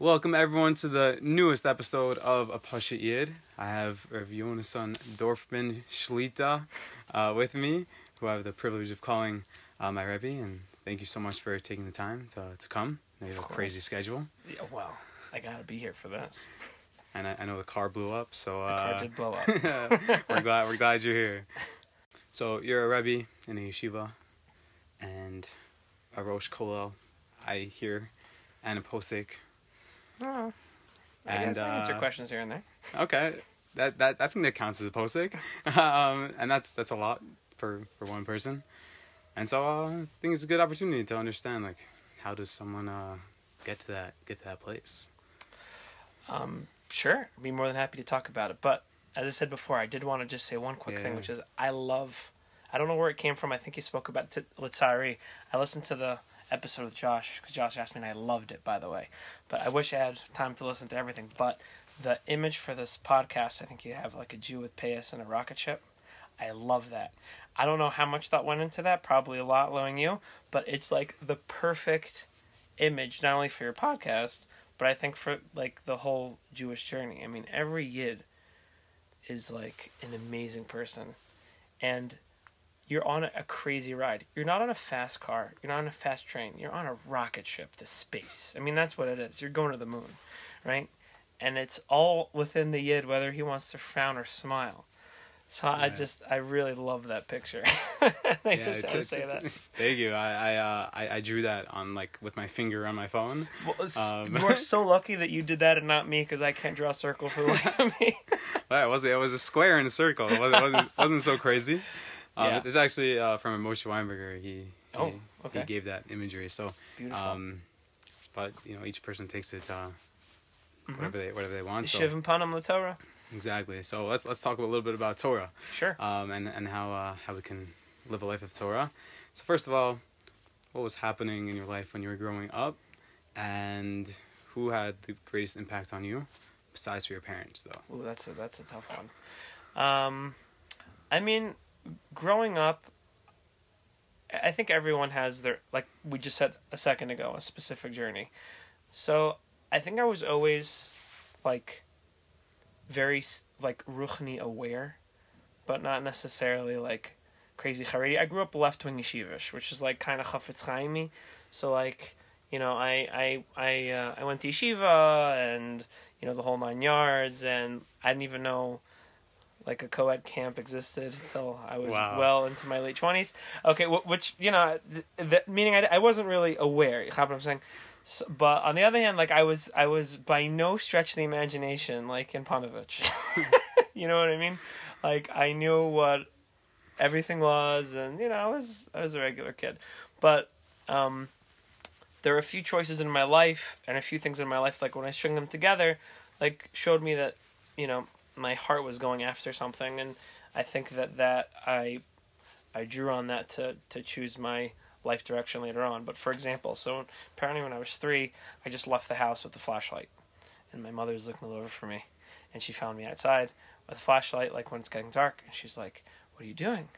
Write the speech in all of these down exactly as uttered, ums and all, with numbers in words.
Welcome everyone to the newest episode of A Pasha'id. I have Rav Yonosan Dorfman Shlita uh, with me, who I have the privilege of calling uh, my Rebbe, and thank you so much for taking the time to to come. You have a crazy schedule. Yeah, well, I gotta be here for this. And I, I know the car blew up, so uh, the car did blow up. we're glad we're glad you're here. So you're a Rebbe in a yeshiva, and a Rosh Kollel, I hear, and a posek. Oh, I and, guess I answer uh, questions here and there. Okay, that that I think that counts as a posek, um, and that's that's a lot for, for one person, and so uh, I think it's a good opportunity to understand like how does someone uh, get to that get to that place. Um, sure, I'd be more than happy to talk about it. But as I said before, I did want to just say one quick yeah. thing, which is I love. I don't know where it came from. I think you spoke about t- Litzari. I listened to the episode with Josh, because Josh asked me, and I loved it, by the way. But I wish I had time to listen to everything. But the image for this podcast, I think you have like a Jew with payas and a rocket ship. I love that. I don't know how much that went into that, probably a lot, knowing you, but it's like the perfect image, not only for your podcast, but I think for like the whole Jewish journey. I mean, every Yid is like an amazing person. And you're on a crazy ride. You're not on a fast car. You're not on a fast train. You're on a rocket ship to space. I mean, that's what it is. You're going to the moon, right? And it's all within the Yid, whether he wants to frown or smile. So yeah. I just, I really love that picture. I yeah, just had to say that. Thank you. I I, uh, I I drew that on like with my finger on my phone. Well, um, you are so lucky that you did that and not me, because I can't draw a circle for the life of me. Well, it was it was a square and a circle. It wasn't, wasn't so crazy. Yeah. Um, it's actually uh, from Moshe Weinberger. He, oh, he, okay. he gave that imagery. So, beautiful. Um, but you know, each person takes it uh, mm-hmm. whatever they whatever they want. Yeshivim panam l'Torah. Exactly. So let's let's talk a little bit about Torah. Sure. Um, and and how uh, how we can live a life of Torah. So first of all, what was happening in your life when you were growing up, and who had the greatest impact on you, besides for your parents, though? Ooh, that's a that's a tough one. Um, I mean. Growing up, I think everyone has their, like we just said a second ago, a specific journey. So I think I was always, like, very, like, Ruchni aware, but not necessarily, like, crazy Haredi. I grew up left-wing yeshivish, which is, like, kind of Chafetz Chaimi. So, like, you know, I, I, I, uh, I went to yeshiva and, you know, the whole nine yards, and I didn't even know like a co-ed camp existed until I was wow. well into my late twenties. Okay, which, you know, th- th- meaning I, I wasn't really aware, you know what I'm saying? So, but on the other hand, like, I was I was by no stretch of the imagination, like, in Ponovezh. You know what I mean? Like, I knew what everything was, and, you know, I was I was a regular kid. But um, there were a few choices in my life, and a few things in my life, like, when I string them together, like, showed me that, you know, my heart was going after something, and I think that, that I I drew on that to, to choose my life direction later on. But for example, so apparently when I was three, I just left the house with a flashlight, and my mother was looking all over for me, and she found me outside with a flashlight, like when it's getting dark, and she's like, "What are you doing?"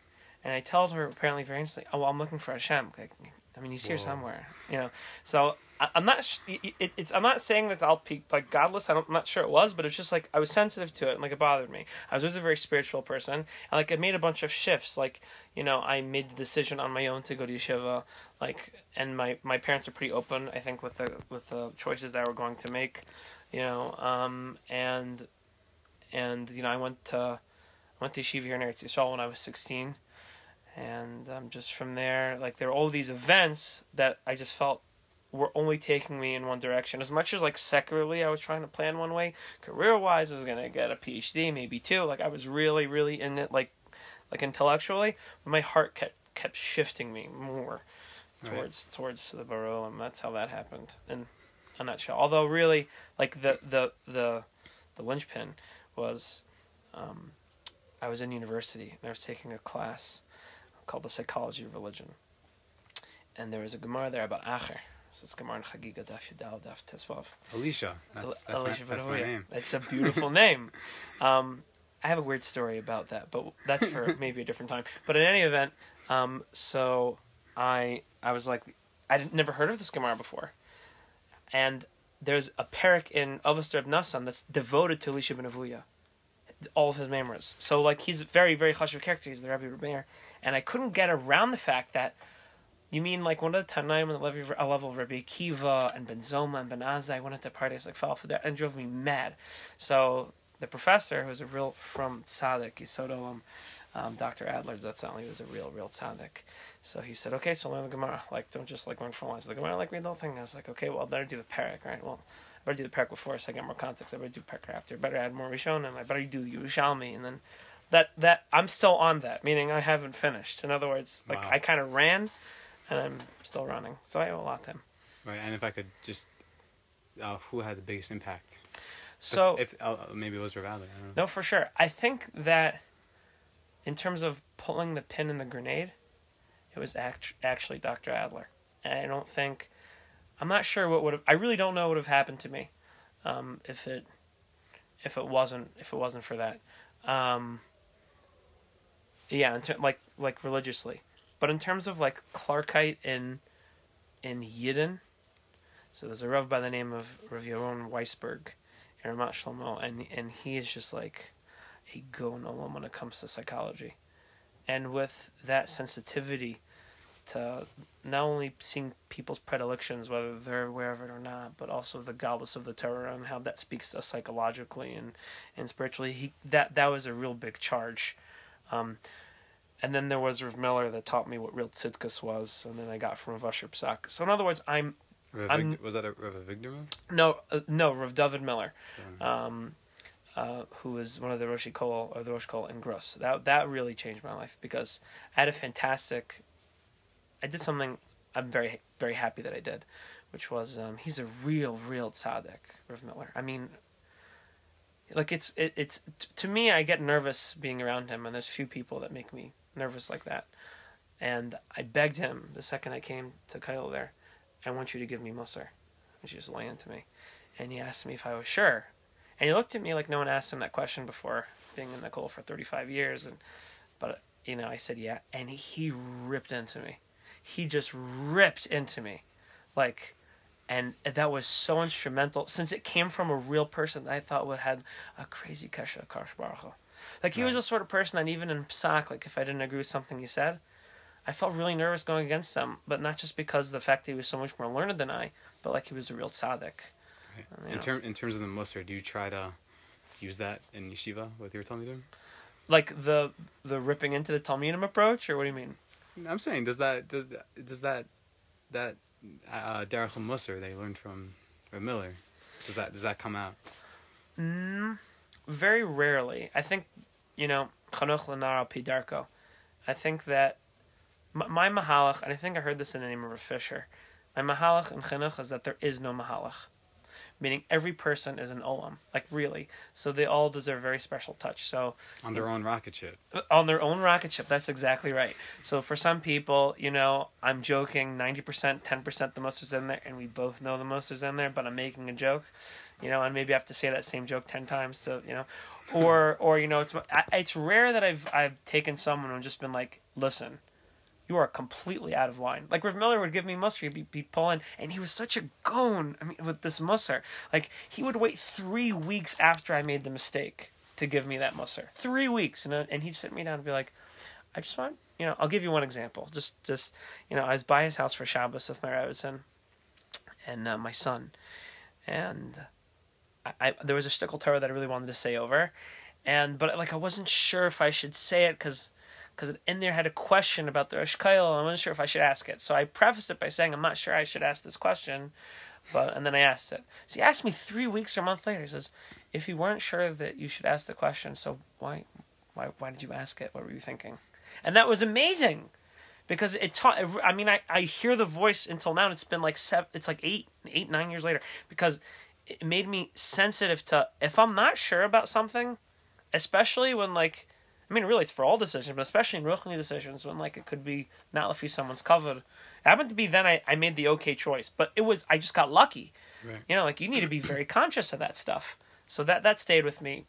And I told her apparently very instantly, "Oh, well, I'm looking for Hashem. Like, I mean, he's Whoa. Here somewhere, you know." So I'm not. It, it's. I'm not saying that I'll peak like godless. I don't, I'm not sure it was, but it's just like I was sensitive to it, and like it bothered me. I was always a very spiritual person, and like I made a bunch of shifts. Like, you know, I made the decision on my own to go to yeshiva. Like, and my, my parents are pretty open, I think, with the with the choices that I were going to make. You know, um, and and you know, I went to I went to yeshiva here in Eretz Yisrael when I was sixteen, and um, just from there, like there were all these events that I just felt were only taking me in one direction. As much as, like, secularly I was trying to plan one way, career-wise I was going to get a P H D, maybe two. Like, I was really, really in it, like, like intellectually. But my heart kept kept shifting me more towards right. towards the Bar Olam, and that's how that happened in a nutshell. Although, really, like, the the, the, the linchpin was um, I was in university, and I was taking a class called The Psychology of Religion. And there was a Gemara there about Acher. So it's Gemara and Chagiga, Daf Yudal, Daf Tesvav. Elisha. That's, that's, Elisha my, that's my name. It's a beautiful name. Um, I have a weird story about that, but that's for maybe a different time. But in any event, um, so I I was like, I didn't, never heard of this Gemara before. And there's a parak in Avos d'Rabbi Nosson that's devoted to Elisha ben Avuya, all of his memories. So, like, he's a very, very chashuv character. He's the Rabbi Meir. And I couldn't get around the fact that, you mean, like, one of the Tanaim on the level of Rabbi Akiva and Ben Zoma and Ben Azai went into parties, like, fell for that and drove me mad. So the professor, who's a real from tzaddik, he said, oh, um, um, Doctor Adler, that's not only was a real, real tzaddik. So he said, okay, so learn the Gemara. Like, don't just, like, learn four lines of the Gemara. Like, read the whole thing. I was like, okay, well, I better do the parak, right? Well, I better do the parak before so I get more context. I better do the parak after. I better add more Rishonim. I better do the Yerushalmi. And then that, that, I'm still on that, meaning I haven't finished. In other words, like, wow. I kind of ran, and I'm still running. So I owe a lot to him. Right, and if I could just, uh, who had the biggest impact? So if, uh, maybe it was Rav Adler. I don't know. No, for sure. I think that in terms of pulling the pin in the grenade, it was act- actually Doctor Adler. And I don't think, I'm not sure what would have, I really don't know what would have happened to me um, if it, if it wasn't, if it wasn't for that. Um, yeah, in ter- like, like religiously. But in terms of, like, Clarkite in, in Yidden, so there's a Rav by the name of Rav Yaron Weissberg in Ramat Shlomo, and, and he is just, like, a goin' olam when it comes to psychology. And with that sensitivity to not only seeing people's predilections, whether they're aware of it or not, but also the godless of the Torah and how that speaks to us psychologically and, and spiritually, he, that, that was a real big charge. Um, and then there was Rav Miller that taught me what real tzidkus was, and then I got from Rav Usher Psak. So in other words, I'm... Rav I'm Victor, was that a Rav Victor? No, uh, no, Rav Dovid Miller. Oh. Um... Uh, who was one of the Rosh Kol or the Rosh Kol in Gross. That that really changed my life because I had a fantastic. I did something I'm very very happy that I did, which was um, he's a real real tzaddik, Rav Miller. I mean, like it's it, it's t- to me I get nervous being around him, and there's few people that make me nervous like that. And I begged him the second I came to Kyle there, I want you to give me Musar, which is laying to me, and he asked me if I was sure. And he looked at me like no one asked him that question before, being in the Kol for thirty-five years. And But, you know, I said, yeah. And he ripped into me. He just ripped into me. Like, and that was so instrumental. Since it came from a real person that I thought would had a crazy Kesha Karsh Baruch. Like, he was the sort of person that even in Pesach, like, if I didn't agree with something he said, I felt really nervous going against him. But not just because of the fact that he was so much more learned than I, but, like, he was a real tzaddik. In term, in terms of the Musar, do you try to use that in yeshiva with your Talmidim? Like the the ripping into the Talmidim approach, or what do you mean? I'm saying, does that does does that that uh, Derech HaMusar they learned from from Miller, does that does that come out? Mm, very rarely. I think you know Chanoch Lanar Al Pi Darko. I think that my, my mahalach, and I think I heard this in the name of Rav Fisher. My mahalach and Chanoch is that there is no mahalach. Meaning every person is an olam, like really. So they all deserve a very special touch. So on their own rocket ship. On their own rocket ship. That's exactly right. So for some people, you know, I'm joking. Ninety percent, ten percent, the Musar's in there, and we both know the Musar's in there. But I'm making a joke, you know, and maybe I have to say that same joke ten times to, you know, or or you know, it's I, it's rare that I've I've taken someone and just been like, listen, you are completely out of line. Like, Rav Miller would give me Musar, he'd be, be pulling, and he was such a goon, I mean, with this Musar. Like, he would wait three weeks after I made the mistake to give me that Musar. Three weeks, and and he'd sit me down and be like, I just want, you know, I'll give you one example. Just, just you know, I was by his house for Shabbos with my Rebbetzin and uh, my son, and I, I there was a shtickle Torah that I really wanted to say over, and but, like, I wasn't sure if I should say it, because... because in there had a question about the Rosh Kollel, and I wasn't sure if I should ask it. So I prefaced it by saying, I'm not sure I should ask this question, but and then I asked it. So he asked me three weeks or a month later, he says, if you weren't sure that you should ask the question, so why why, why did you ask it? What were you thinking? And that was amazing, because it taught, I mean, I, I hear the voice until now, and it's been like, seven, it's like eight, eight, nine years later, because it made me sensitive to, if I'm not sure about something, especially when, like, I mean, really, it's for all decisions, but especially in Ruchni decisions, when, like, it could be not lefi someone's covered. It happened to be then I, I made the okay choice, but it was, I just got lucky. Right. You know, like, you need to be very conscious of that stuff. So that, that stayed with me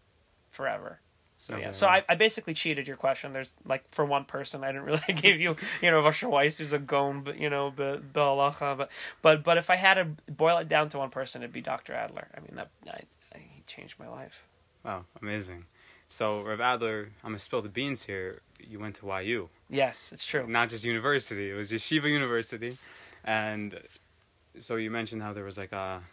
forever. So yeah, so I, I basically cheated your question. There's like for one person, I didn't really give you, you know, Rav Usher Weiss, who's a gon, but you know, but but but but if I had to boil it down to one person, it'd be Doctor Adler. I mean, that I, I, he changed my life. Wow, amazing. So Rav Adler, I'm gonna spill the beans here. You went to Y U. Yes, it's true. Not just university. It was Yeshiva University, and so you mentioned how there was like a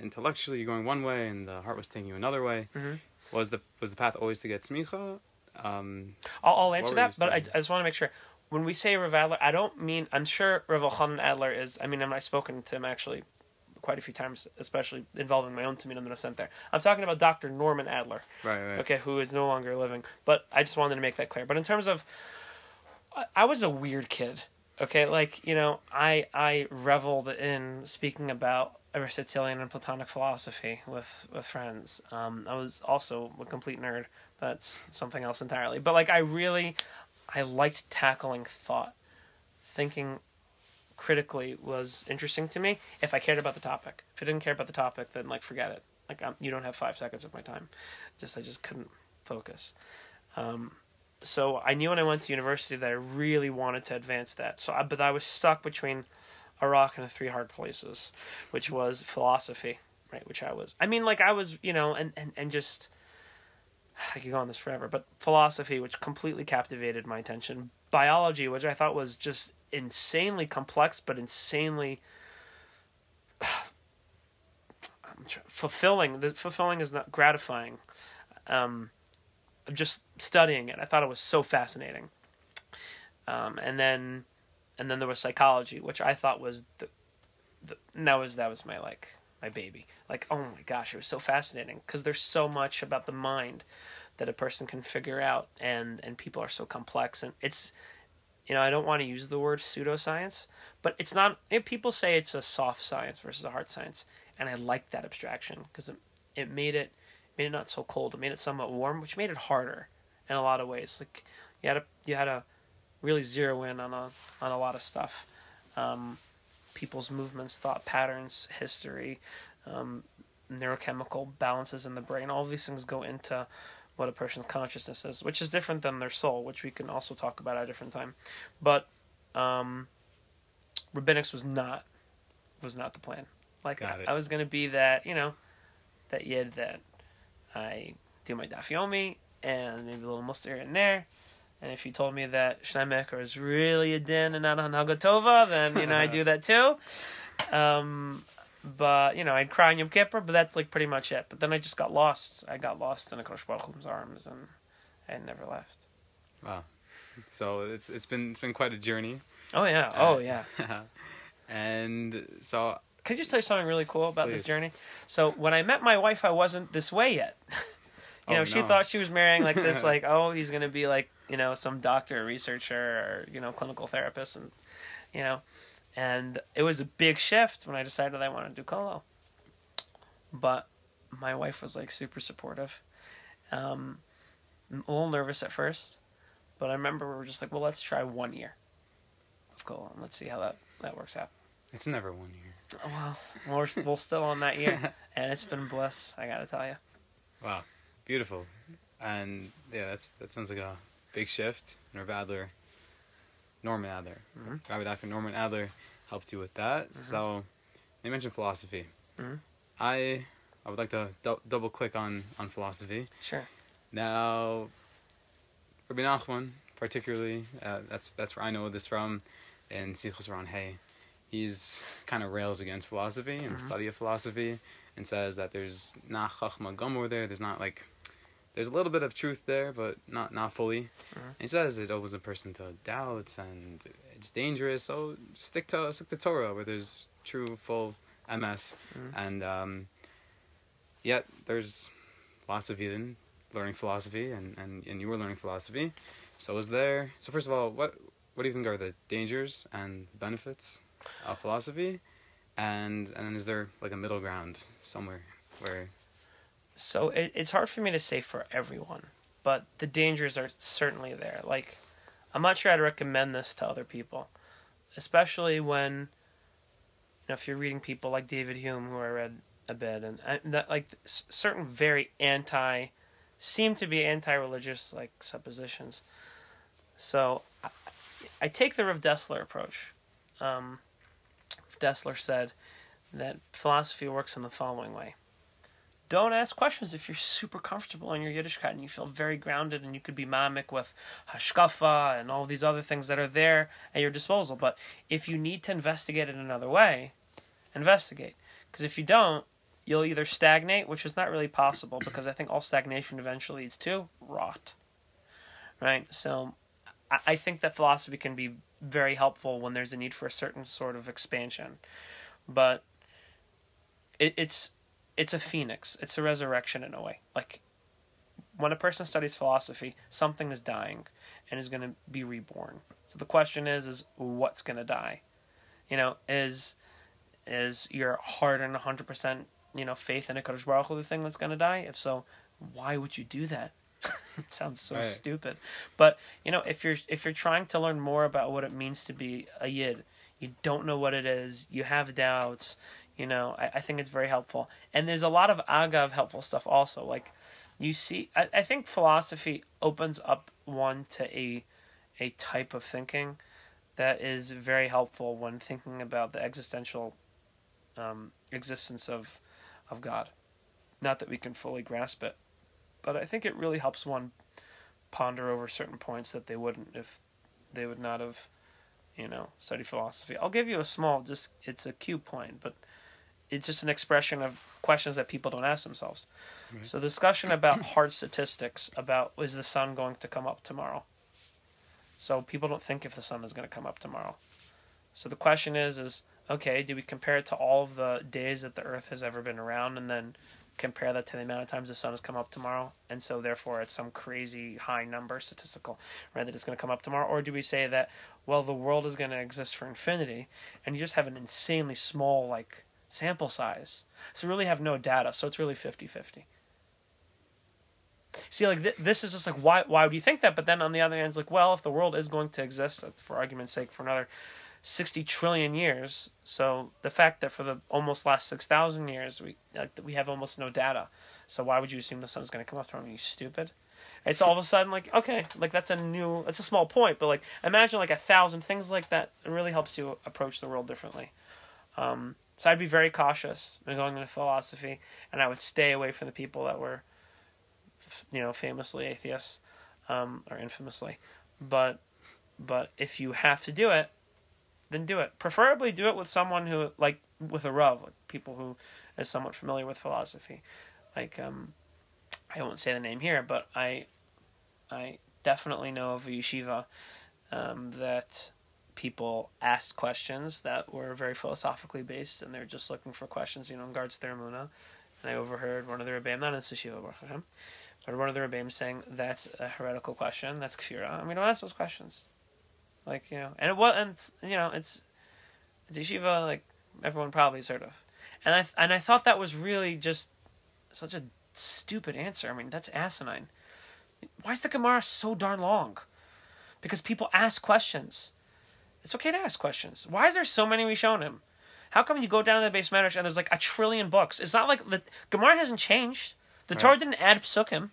intellectually you're going one way and the heart was taking you another way. Mm-hmm. Was the was the path always to get smicha? Um, I'll, I'll answer that, but I, I just want to make sure. When we say Rav Adler, I don't mean... I'm sure Rav Yonosan Adler is... I mean, I've spoken to him actually quite a few times, especially involving my own Tamid Nocent there. I'm talking about Doctor Norman Adler, right, right. Okay, who is no longer living. But I just wanted to make that clear. But in terms of... I, I was a weird kid, okay? Like, you know, I I reveled in speaking about Aristotelian and Platonic philosophy with with friends. Um, I was also a complete nerd. That's something else entirely. But like I really, I liked tackling thought. Thinking critically was interesting to me. If I cared about the topic, if I didn't care about the topic, then like forget it. Like I'm, you don't have five seconds of my time. Just I just couldn't focus. Um, so I knew when I went to university that I really wanted to advance that. So I, but I was stuck between a rock in the three hard places, which was philosophy, right? Which I was, I mean, like I was, you know, and, and, and just, I could go on this forever, but philosophy, which completely captivated my attention. Biology, which I thought was just insanely complex, but insanely I'm trying, fulfilling. The fulfilling is not gratifying. Um, just studying it. I thought it was so fascinating. Um, and then, And then there was psychology, which I thought was the, the and that was that was my like my baby. Like, oh my gosh, it was so fascinating because there's so much about the mind that a person can figure out, and and people are so complex, and it's, you know, I don't want to use the word pseudoscience, but it's not. You know, people say it's a soft science versus a hard science, and I liked that abstraction because it, it made it made it not so cold. It made it somewhat warm, which made it harder in a lot of ways. Like you had a you had a really zero in on a on a lot of stuff, um, people's movements, thought patterns, history, um, neurochemical balances in the brain. All of these things go into what a person's consciousness is, which is different than their soul, which we can also talk about at a different time. But um, rabbinics was not was not the plan. Like I, I was gonna be that, you know, that yid that I do my daf yomi and maybe a little mussar in there. And if you told me that Shnei Mecher is really a din and not a Hanhaga Tova, then, you know, I do that too. Um, but, you know, I'd cry on Yom Kippur, but that's, like, pretty much it. But then I just got lost. I got lost in HaKadosh Baruch Hu's arms, and I never left. Wow. So it's it's been it's been quite a journey. Oh, yeah. Oh, yeah. And so... Can I just tell you something really cool about please. This journey? So when I met my wife, I wasn't this way yet. You know, oh, no. She thought she was marrying like this, like, oh, he's going to be like, you know, some doctor or researcher or, you know, clinical therapist. And, you know, and it was a big shift when I decided I wanted to do Kolo. But my wife was like super supportive. Um, a little nervous at first, but I remember we were just like, well, let's try one year of Kolo and let's see how that, that works out. It's never one year. Well, we're, we're still on that year and it's been bliss, I got to tell you. Wow. Beautiful. And yeah, that's that sounds like a big shift. And Rav Adler, Norman Adler, mm-hmm. Rabbi Doctor Norman Adler helped you with that. Mm-hmm. So you mentioned philosophy. Mm-hmm. I I would like to do- double click on, on philosophy. Sure. Now, Rabbi Nachman, particularly, uh, that's that's where I know this from, in Sichos HaRan Hay, he's kind of rails against philosophy and mm-hmm. the study of philosophy, and says that there's not chachma gamur there. There's not like. There's a little bit of truth there, but not, not fully. Mm-hmm. And he says it opens a person to doubts, and it's dangerous. So stick to stick to Torah, where there's true, full M S. Mm-hmm. And um, yet there's lots of Eden learning philosophy, and, and, and you were learning philosophy. So is there... So first of all, what what do you think are the dangers and benefits of philosophy? And and is there like a middle ground somewhere where... So it, it's hard for me to say for everyone, but the dangers are certainly there. Like, I'm not sure I'd recommend this to other people, especially when, you know, if you're reading people like David Hume, who I read a bit, and, and that, like certain very anti seem to be anti-religious like suppositions. So I, I take the Rav Dessler approach. Um, Dessler said that philosophy works in the following way. Don't ask questions if you're super comfortable in your Yiddishkeit and you feel very grounded and you could be mamic with hashkafa and all these other things that are there at your disposal. But if you need to investigate it another way, investigate. Because if you don't, you'll either stagnate, which is not really possible because I think all stagnation eventually leads to rot. Right? So I think that philosophy can be very helpful when there's a need for a certain sort of expansion. But it, it's... It's a phoenix. It's a resurrection in a way. Like, when a person studies philosophy, something is dying and is going to be reborn. So the question is, is what's going to die? You know, is is your heart and one hundred percent, you know, faith in a Kadosh Baruch Hu the thing that's going to die? If so, why would you do that? It sounds so right. stupid. But, you know, if you're if you're trying to learn more about what it means to be a Yid, you don't know what it is, you have doubts, you know, I, I think it's very helpful. And there's a lot of agav helpful stuff also. Like, you see, I, I think philosophy opens up one to a a type of thinking that is very helpful when thinking about the existential um, existence of of God. Not that we can fully grasp it, but I think it really helps one ponder over certain points that they wouldn't if they would not have, you know, studied philosophy. I'll give you a small, just it's a cue point, but it's just an expression of questions that people don't ask themselves. Right. So the discussion about hard statistics, about is the sun going to come up tomorrow? So people don't think if the sun is going to come up tomorrow. So the question is, is okay, do we compare it to all of the days that the earth has ever been around and then compare that to the amount of times the sun has come up tomorrow? And so therefore it's some crazy high number statistical, right, that it's going to come up tomorrow? Or do we say that, well, the world is going to exist for infinity and you just have an insanely small, like, sample size, so we really have no data, so it's really fifty-fifty. See, like, th- this is just like, why why would you think that? But then on the other hand, it's like, well, if the world is going to exist, for argument's sake, for another sixty trillion years, so the fact that for the almost last six thousand years, we like we have almost no data, so why would you assume the sun's going to come up tomorrow? Are you stupid? It's all of a sudden like, okay, like that's a new, that's a small point, but like imagine like a thousand things like that. It really helps you approach the world differently. Um... So I'd be very cautious when going into philosophy, and I would stay away from the people that were, you know, famously atheists, um, or infamously. But, but if you have to do it, then do it. Preferably do it with someone who, like, with a Rav, like people who is somewhat familiar with philosophy. Like, um, I won't say the name here, but I, I definitely know of a yeshiva, um, that people asked questions that were very philosophically based, and they're just looking for questions, you know, in regards to their emunah. And I overheard one of the rebbeim, not in Sishiva, but one of the rebbeim saying, that's a heretical question, that's kfira. I mean, don't ask those questions. Like, you know, and it was, and, you know, it's, it's yeshiva, like, everyone probably has heard of. And I, and I thought that was really just such a stupid answer. I mean, that's asinine. Why is the Gemara so darn long? Because people ask questions. It's okay to ask questions. Why is there so many we've shown him? How come you go down to the base medrash and there's like a trillion books? It's not like the Gemara hasn't changed. The Torah right. didn't add psukim.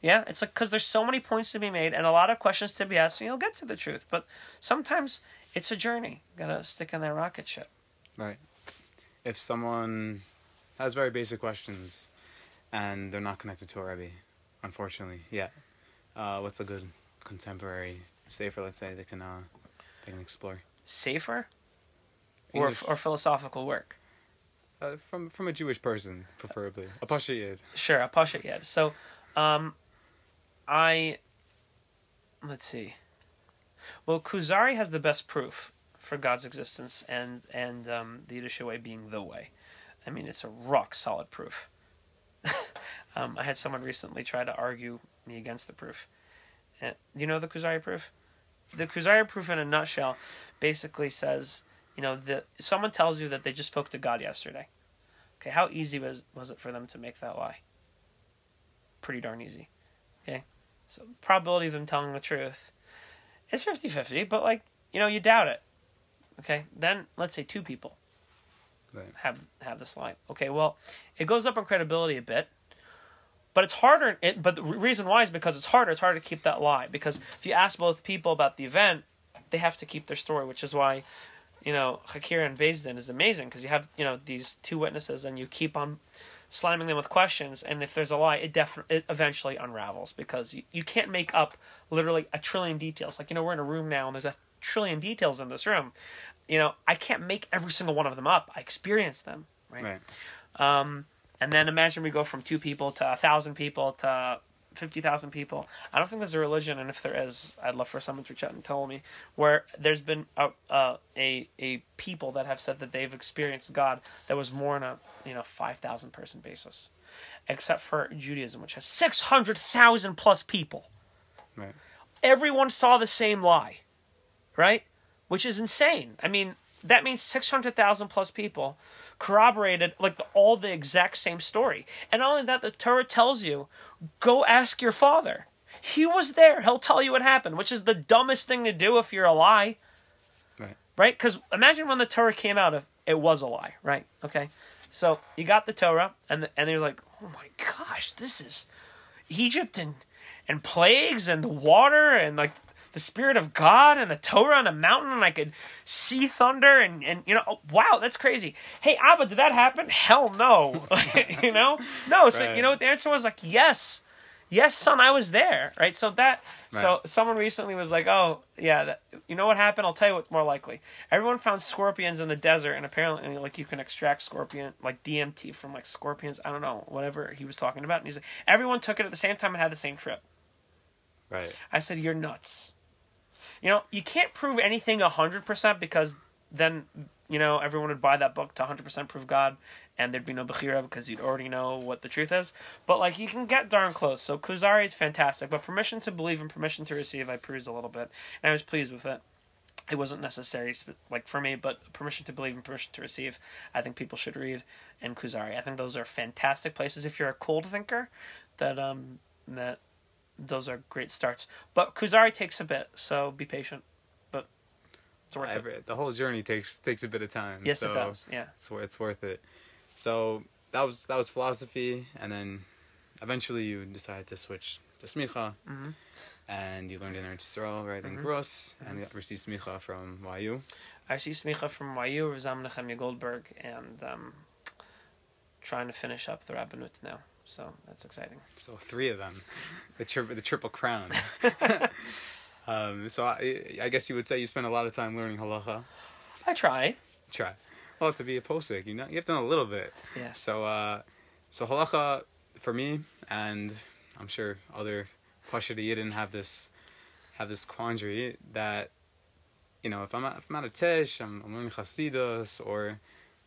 Yeah, it's like because there's so many points to be made and a lot of questions to be asked, and you'll get to the truth. But sometimes it's a journey. You gotta stick in that rocket ship. Right. If someone has very basic questions and they're not connected to a Rebbe, unfortunately, yeah. Uh, what's a good contemporary safer? Let's say they can. Uh, And explore safer, or f- or philosophical work, uh, from from a Jewish person, preferably a Pasha'id. Sure, a Pasha'id. So, um, I let's see. Well, Kuzari has the best proof for God's existence and and um, the Yiddish way being the way. I mean, it's a rock solid proof. um, I had someone recently try to argue me against the proof. Uh, do you know the Kuzari proof? The Kuzari proof in a nutshell basically says, you know, the, someone tells you that they just spoke to God yesterday. Okay, how easy was, was it for them to make that lie? Pretty darn easy. Okay, so probability of them telling the truth is fifty-fifty, but like, you know, you doubt it. Okay, then let's say two people right. have have this lie. Okay, well, it goes up on credibility a bit, But it's harder, it, but the reason why is because it's harder. It's harder to keep that lie. Because if you ask both people about the event, they have to keep their story, which is why, you know, Hakira and Beis Din is amazing, because you have, you know, these two witnesses and you keep on slamming them with questions, and if there's a lie, it definitely it eventually unravels, because you, you can't make up literally a trillion details. Like, you know, we're in a room now and there's a trillion details in this room. You know, I can't make every single one of them up. I experienced them, right? Right. Um, and then imagine we go from two people to a thousand people to fifty thousand people. I don't think there's a religion, and if there is, I'd love for someone to reach out and tell me, where there's been a uh, a a people that have said that they've experienced God that was more on a, you know, five thousand person basis, except for Judaism, which has six hundred thousand plus people. Right. Everyone saw the same lie, right? Which is insane. I mean, that means six hundred thousand plus people corroborated like the, all the exact same story. And not only that, the Torah tells you, go ask your father. He was there. He'll tell you what happened, which is the dumbest thing to do if you're a lie. Right. Right? Because imagine when the Torah came out, if it was a lie, right? Okay. So you got the Torah, and the, and they're like, oh my gosh, this is Egypt and, and plagues and the water and like the Spirit of God and a Torah on a mountain, and I could see thunder and, and you know, oh, wow, that's crazy. Hey, Abba, did that happen? Hell no. you know? No, so right. You know what the answer was? Like, yes. Yes, son, I was there. Right? So that, right. So someone recently was like, oh, yeah, that, you know what happened? I'll tell you what's more likely. Everyone found scorpions in the desert, and apparently, like, you can extract scorpion, like, D M T from, like, scorpions, I don't know, whatever he was talking about. And he's like, everyone took it at the same time and had the same trip. Right. I said, you're nuts. You know, you can't prove anything one hundred percent, because then, you know, everyone would buy that book to one hundred percent prove God, and there'd be no Bechira because you'd already know what the truth is. But, like, you can get darn close. So Kuzari is fantastic. But Permission to Believe and Permission to Receive, I perused a little bit, and I was pleased with it. It wasn't necessary, like, for me, but Permission to Believe and Permission to Receive, I think people should read, and Kuzari. I think those are fantastic places. If you're a cold thinker, that um that... those are great starts. But Kuzari takes a bit, so be patient. But it's worth Every, it. The whole journey takes takes a bit of time. Yes, so it does. Yeah, it's, it's worth it. So that was that was philosophy, and then eventually you decided to switch to smicha, mm-hmm. and you learned in Eretz Yisrael, right, in mm-hmm. Gross, and you received smicha from Y U. I received smicha from Y U, Rav Nechemia Goldberg, and um, trying to finish up the Rabbanut now. So that's exciting. So three of them, the tri- the triple crown. um, so I, I guess you would say you spend a lot of time learning halacha. I try. Try. Well, to be a posek, you know, you have to know a little bit. Yeah. So, uh, so halacha for me, and I'm sure other Pasha'id didn't have this, have this quandary that, you know, if I'm at, if I'm at a tesh, I'm, I'm learning chasidus, or,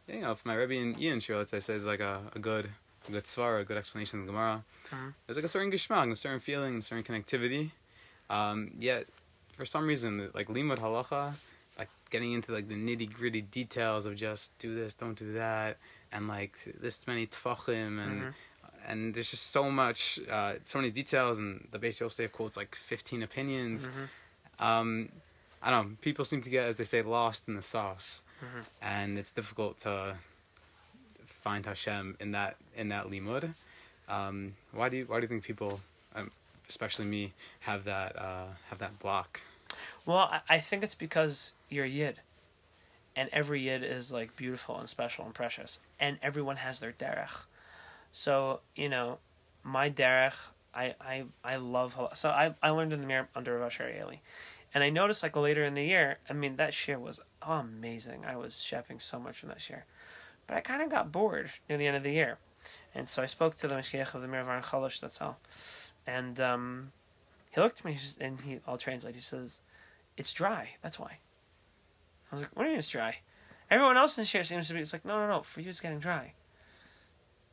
you know, if my Rebbe in Ian Shir, let's say, says like a, a good. A good svara, a good explanation of the Gemara. Mm-hmm. There's like a certain gishmag, a certain feeling, a certain connectivity. Um, yet, for some reason, like limud halacha, like getting into like the nitty gritty details of just do this, don't do that, and like this many tefachim, and mm-hmm. and there's just so much, uh, so many details, and the Beis Yosef quotes like fifteen opinions. Mm-hmm. Um, I don't know. People seem to get, as they say, lost in the sauce, mm-hmm. and it's difficult to find Hashem in that in that limud. Um, why do you why do you think people, um, especially me, have that uh, have that block? Well, I think it's because you're a yid, and every yid is like beautiful and special and precious, and everyone has their derech. So you know, my derech, I I, I love. So I I learned in the mirror under Rav Sharieli, and I noticed like later in the year. I mean, that shir was amazing. I was shepping so much from that shir. But I kind of got bored near the end of the year. And so I spoke to the Meshkiach of the Mir of Aron Chalosh, that's all. And um, he looked at me, and he, I'll translate, he says, it's dry, that's why. I was like, what do you mean it's dry? Everyone else in the shir seems to be, it's like, no, no, no, for you it's getting dry.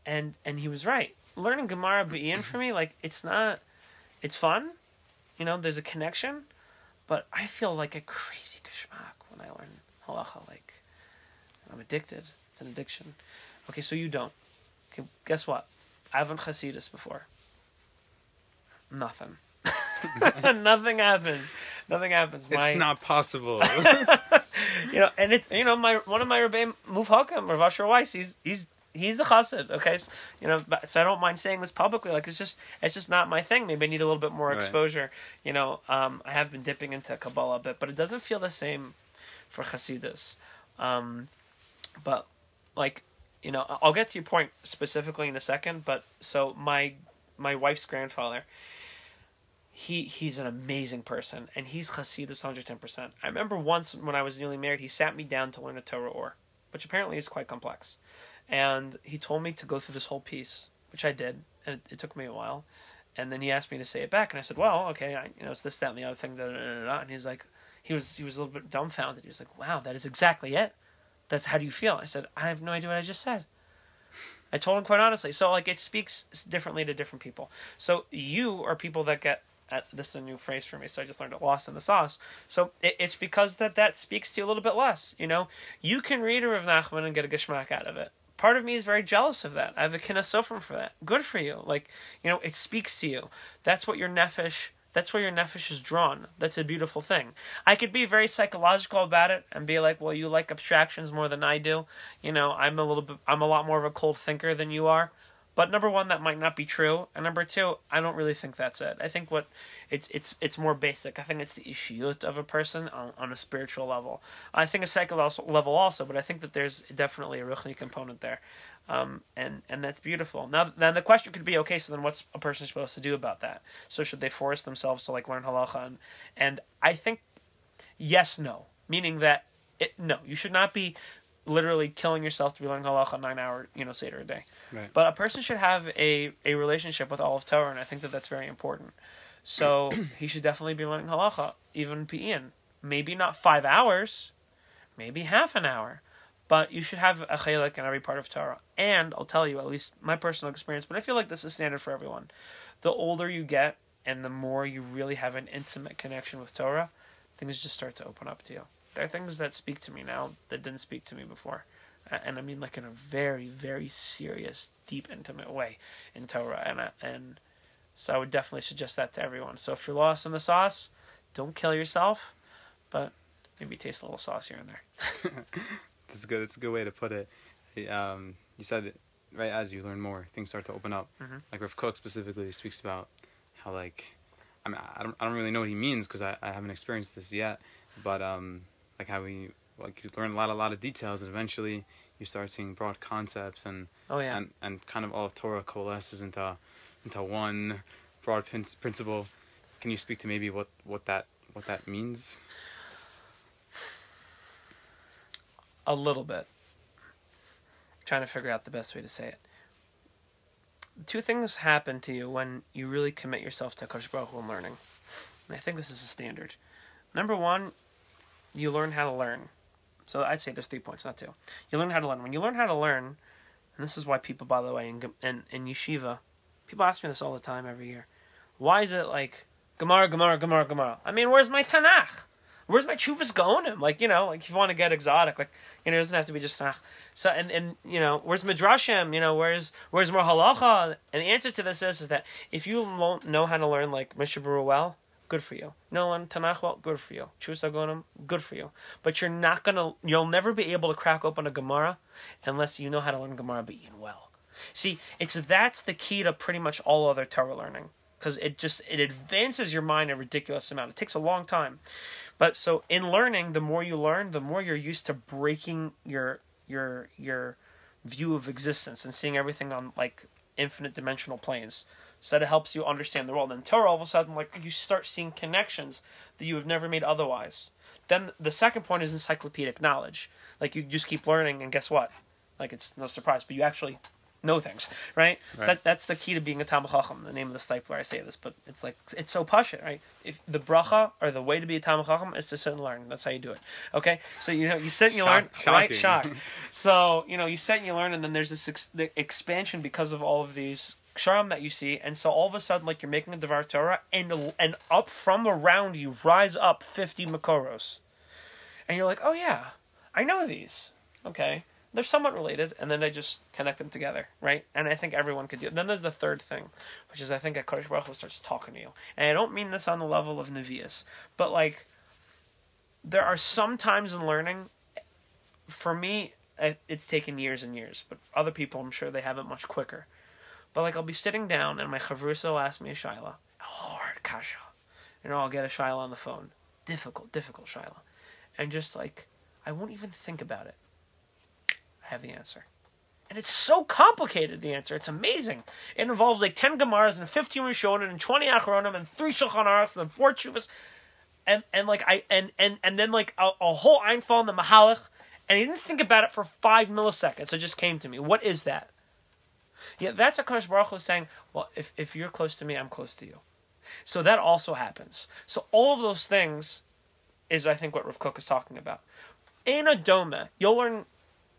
And and he was right. Learning Gemara B'Ian for me, like, it's not, it's fun, you know, there's a connection, but I feel like a crazy geshmak when I learn halacha, like, I'm addicted. An addiction. Okay, so you don't. Okay, guess what? I haven't Hasidus before. Nothing. Nothing happens. Nothing happens. My... It's not possible. you know, and it's you know my one of my Rebbeim Mufhakim, Rav Usher Weiss. He's he's he's a chassid, okay? So, you know, so I don't mind saying this publicly. Like, it's just it's just not my thing. Maybe I need a little bit more exposure. Right. You know, um, I have been dipping into Kabbalah a bit, but it doesn't feel the same for Hasidus. Um, but, like, you know, I'll get to your point specifically in a second, but so my my wife's grandfather, he he's an amazing person, and he's Hasidus one hundred ten percent. I remember once when I was newly married, he sat me down to learn a Torah Or, which apparently is quite complex. And he told me to go through this whole piece, which I did, and it, it took me a while. And then he asked me to say it back, and I said, well, okay, I, you know, it's this, that, and the other thing, da, da, da, da. And he's like, he was he was a little bit dumbfounded. He was like, wow, that is exactly it. That's how do you feel? I said, I have no idea what I just said. I told him quite honestly. So, like, it speaks differently to different people. So you are people that get, uh, this is a new phrase for me, so I just learned it, lost in the sauce. So it, it's because that that speaks to you a little bit less, you know? You can read a Rav Nachman and get a gishmak out of it. Part of me is very jealous of that. I have a kinah sofrim for that. Good for you. Like, you know, it speaks to you. That's what your nefesh, that's where your nefesh is drawn. That's a beautiful thing. I could be very psychological about it and be like, well, you like abstractions more than I do. You know, I'm a little bit, I'm a lot more of a cold thinker than you are. But number one, that might not be true. And number two, I don't really think that's it. I think what it's it's it's more basic. I think it's the ishiyut of a person on, on a spiritual level. I think a psychological level also, but I think that there's definitely a ruchni component there. Um, and, and that's beautiful. Now, then the question could be, okay, so then what's a person supposed to do about that? So should they force themselves to like learn halacha? And, and I think yes, no. Meaning that, it, no, you should not be literally killing yourself to be learning halacha nine hour, you know, seder a day. Right. But a person should have a, a relationship with all of Torah, and I think that that's very important. So he should definitely be learning halacha, even P E N. Maybe not five hours, maybe half an hour, but you should have a chelik in every part of Torah. And I'll tell you, at least my personal experience, but I feel like this is standard for everyone. The older you get, and the more you really have an intimate connection with Torah, things just start to open up to you. There are things that speak to me now that didn't speak to me before. And I mean, like, in a very, very serious, deep, intimate way in Torah. And I, and so I would definitely suggest that to everyone. So if you're lost in the sauce, don't kill yourself, but maybe taste a little sauce here and there. That's good. That's a good way to put it. Um, you said it right as you learn more, things start to open up. Mm-hmm. Like Rav Kook specifically speaks about how, like, I mean, I don't, I don't really know what he means because I, I haven't experienced this yet, but... Um, Like how we, like you learn a lot, a lot of details, and eventually you start seeing broad concepts, and oh, yeah. and, and kind of all of Torah coalesces into, into one broad pin- principle. Can you speak to maybe what, what that what that means? A little bit. I'm trying to figure out the best way to say it. Two things happen to you when you really commit yourself to Kodesh Baruch Hu and learning. And I think this is a standard. Number one, you learn how to learn. So I'd say there's three points, not two. You learn how to learn. When you learn how to learn, and this is why people, by the way, in, in, in yeshiva, people ask me this all the time every year. Why is it like, Gemara, Gemara, Gemara, Gemara? I mean, where's my Tanakh? Where's my Chuvas Gaonim? Like, you know, like if you want to get exotic, like, you know, it doesn't have to be just Tanakh. So, and, and you know, where's Midrashim? You know, where's where's more halacha? And the answer to this is, is that if you won't know how to learn like Mishnah Berurah well, good for you. No one Tanakh, well, good for you. Chuvas HaGaonim, good for you. But you're not gonna, you'll never be able to crack open a Gemara unless you know how to learn Gemara b'yin well. See, it's that's the key to pretty much all other Torah learning, because it just it advances your mind a ridiculous amount. It takes a long time, but so in learning, the more you learn, the more you're used to breaking your your your view of existence and seeing everything on like infinite dimensional planes. So that it helps you understand the world. And Torah, all of a sudden, like you start seeing connections that you have never made otherwise. Then the second point is encyclopedic knowledge. Like you just keep learning, and guess what? Like it's no surprise, but you actually know things, right? right. That that's the key to being a Talmid Chacham. The name of the stipler, I say this, but it's like it's so pashut, right? If the bracha or the way to be a Talmid Chacham is to sit and learn. That's how you do it. Okay, so you know you sit and you Shock, learn, shocking. right? Shock. So you know you sit and you learn, and then there's this ex- the expansion because of all of these Sharam that you see, and so all of a sudden, like you're making a Devar Torah, and and up from around you rise up fifty Makoros, and you're like, oh yeah, I know these. Okay, they're somewhat related, and then I just connect them together, right? And I think everyone could do it. Then there's the third thing, which is I think HaKadosh Baruch Hu starts talking to you, and I don't mean this on the level of Nevi'us, but like there are some times in learning, for me, it's taken years and years, but for other people, I'm sure they have it much quicker. But, like, I'll be sitting down, and my chavrusa will ask me a shaila, a hard kasha, and I'll get a shaila on the phone, difficult, difficult shaila, and just, like, I won't even think about it. I have the answer. And it's so complicated, the answer. It's amazing. It involves like ten Gemaras and fifteen Rishonim and twenty Acharonim and three Shulchan Arachs and four Chuvas. And, and like I and, and, and then like a, a whole Einfall and the Mahalach. And I didn't think about it for five milliseconds. It just came to me. What is that? Yeah, that's HaKadosh Baruch Hu is saying, well, if, if you're close to me, I'm close to you. So that also happens. So all of those things is, I think, what Rav Kook is talking about. In Adoma, you'll learn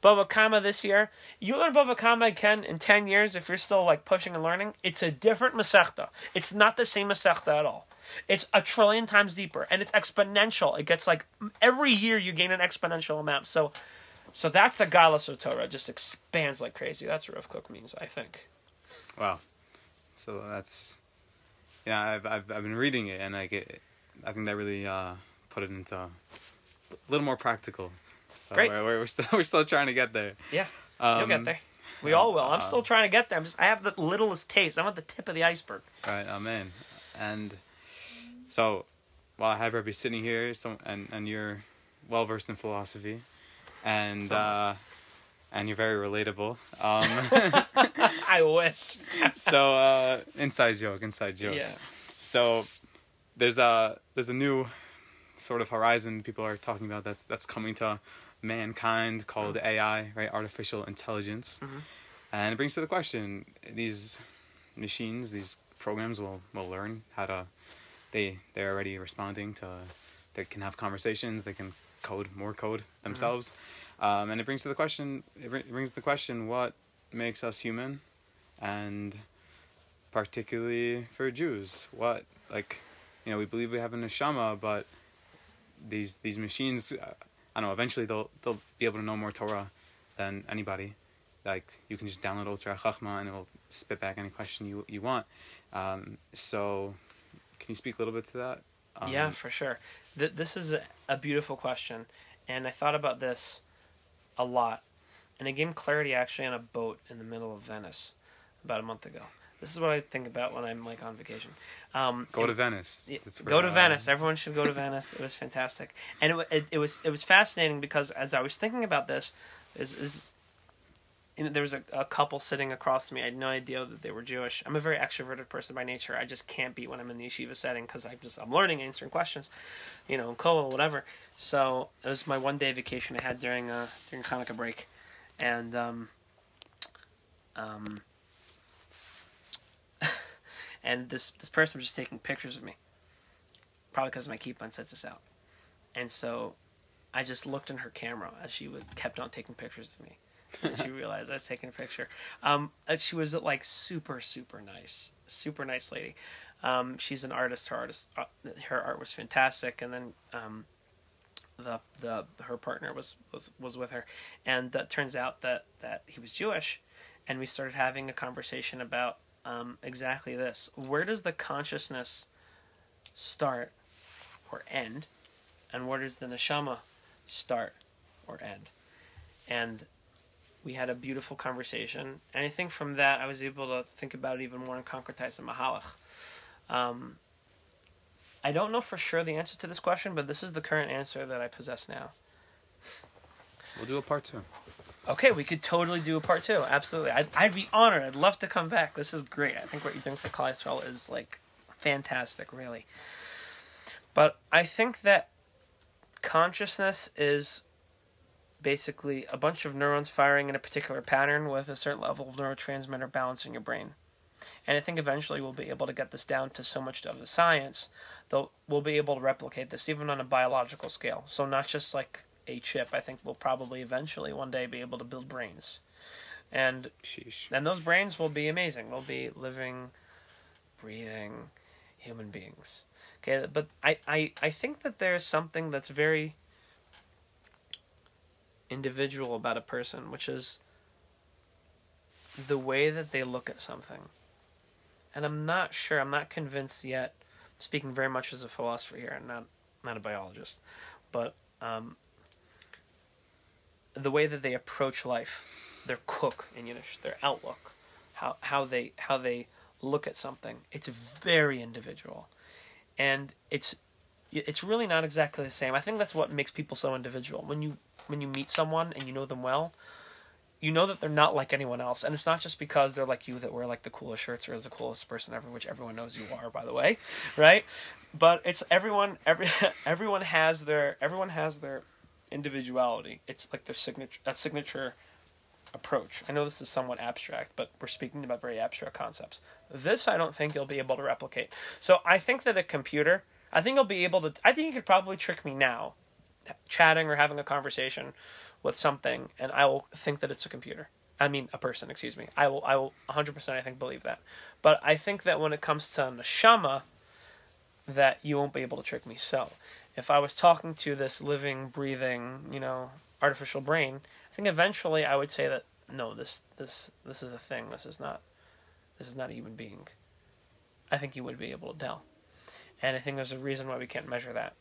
Bava Kama this year. You learn Bava Kama again in ten years if you're still like pushing and learning. It's a different Masechta. It's not the same Masechta at all. It's a trillion times deeper, and it's exponential. It gets like every year you gain an exponential amount. So so that's the Galus of Torah. It just expands like crazy. That's what Rav Kook means, I think. Wow. So that's... Yeah, I've I've, I've been reading it, and like it, I think that really uh, put it into a little more practical. So Great. We're, we're still we're still trying to get there. Yeah, um, you'll get there. We all will. I'm uh, still trying to get there. I'm just I have the littlest taste. I'm at the tip of the iceberg. Right, amen. And so, while I have Rabbi sitting here, so and, and you're well versed in philosophy, and so, uh, and you're very relatable. Um, I wish. so uh, inside joke, inside joke. Yeah. So there's a there's a new sort of horizon people are talking about that's that's coming to mankind called mm-hmm. A I, right? Artificial intelligence. Mm-hmm. And it brings to the question, these machines, these programs will, will learn how to, they, they're already responding to, they can have conversations, they can code more code themselves. Mm-hmm. Um, and it brings to the question, it, it brings to the question, what makes us human? And particularly for Jews, what, like, you know, we believe we have a neshama, but these, these machines, uh, I don't know, eventually they'll they'll be able to know more Torah than anybody. Like, you can just download Ultra Chachma and it'll spit back any question you you want. Um, so, can you speak a little bit to that? Um, yeah, for sure. Th- this is a, a beautiful question. And I thought about this a lot. And it gave clarity, actually, on a boat in the middle of Venice about a month ago. This is what I think about when I'm, like, on vacation. Um, go to Venice. That's go to I... Venice. Everyone should go to Venice. It was fantastic. And it, it, it was it was fascinating because as I was thinking about this, is is you know, there was a, a couple sitting across from me. I had no idea that they were Jewish. I'm a very extroverted person by nature. I just can't be when I'm in the yeshiva setting because I'm just I'm learning, answering questions, you know, kollel, whatever. So it was my one-day vacation I had during uh, during Hanukkah break. And... um. um And this this person was just taking pictures of me, probably because my kippah sets us out. And so I just looked in her camera as she was kept on taking pictures of me. And she realized I was taking a picture. Um, and she was, like, super, super nice, super nice lady. Um, she's an artist. Her, artist, uh, her art was fantastic. And then um, the the her partner was, was, was with her. And it turns out that, that he was Jewish. And we started having a conversation about, Um, exactly this. Where does the consciousness start or end? And where does the neshama start or end? And we had a beautiful conversation. And I think from that, I was able to think about it even more and concretize the mahalach. Um, I don't know for sure the answer to this question, but this is the current answer that I possess now. We'll do a part two. Okay, we could totally do a part two. Absolutely. I'd, I'd be honored. I'd love to come back. This is great. I think what you're doing for cholesterol is, like, fantastic, really. But I think that consciousness is basically a bunch of neurons firing in a particular pattern with a certain level of neurotransmitter balance in your brain. And I think eventually we'll be able to get this down to so much of the science that we'll be able to replicate this even on a biological scale. So not just, like, a chip. I think we'll probably eventually one day be able to build brains, and Sheesh. and those brains will be amazing. They'll be living, breathing human beings. Okay, but I, I, I think that there's something that's very individual about a person, which is the way that they look at something. And I'm not sure. I'm not convinced yet. I'm speaking very much as a philosopher here, and not not a biologist, but um. the way that they approach life, their kook in Yiddish, their outlook, how how they how they look at something. It's very individual, and it's it's really not exactly the same. I think that's what makes people so individual. When you when you meet someone and you know them well, you know that they're not like anyone else, and it's not just because they're like you that wear like the coolest shirts or is the coolest person ever, which everyone knows you are, by the way, right? But it's everyone. Every everyone has their everyone has their individuality. It's like their signature a signature approach. I know this is somewhat abstract, but we're speaking about very abstract concepts. This I don't think you'll be able to replicate. So I think that a computer, I think you'll be able to. I think you could probably trick me now, chatting or having a conversation with something, and I will think that it's a computer. I mean, a person, excuse me. I will I will one hundred percent, I think, believe that. But I think that when it comes to neshama, that you won't be able to trick me. So, if I was talking to this living, breathing, you know, artificial brain, I think eventually I would say that, no, this this this is a thing. This is not this is not a human being. I think you would be able to tell. And I think there's a reason why we can't measure that.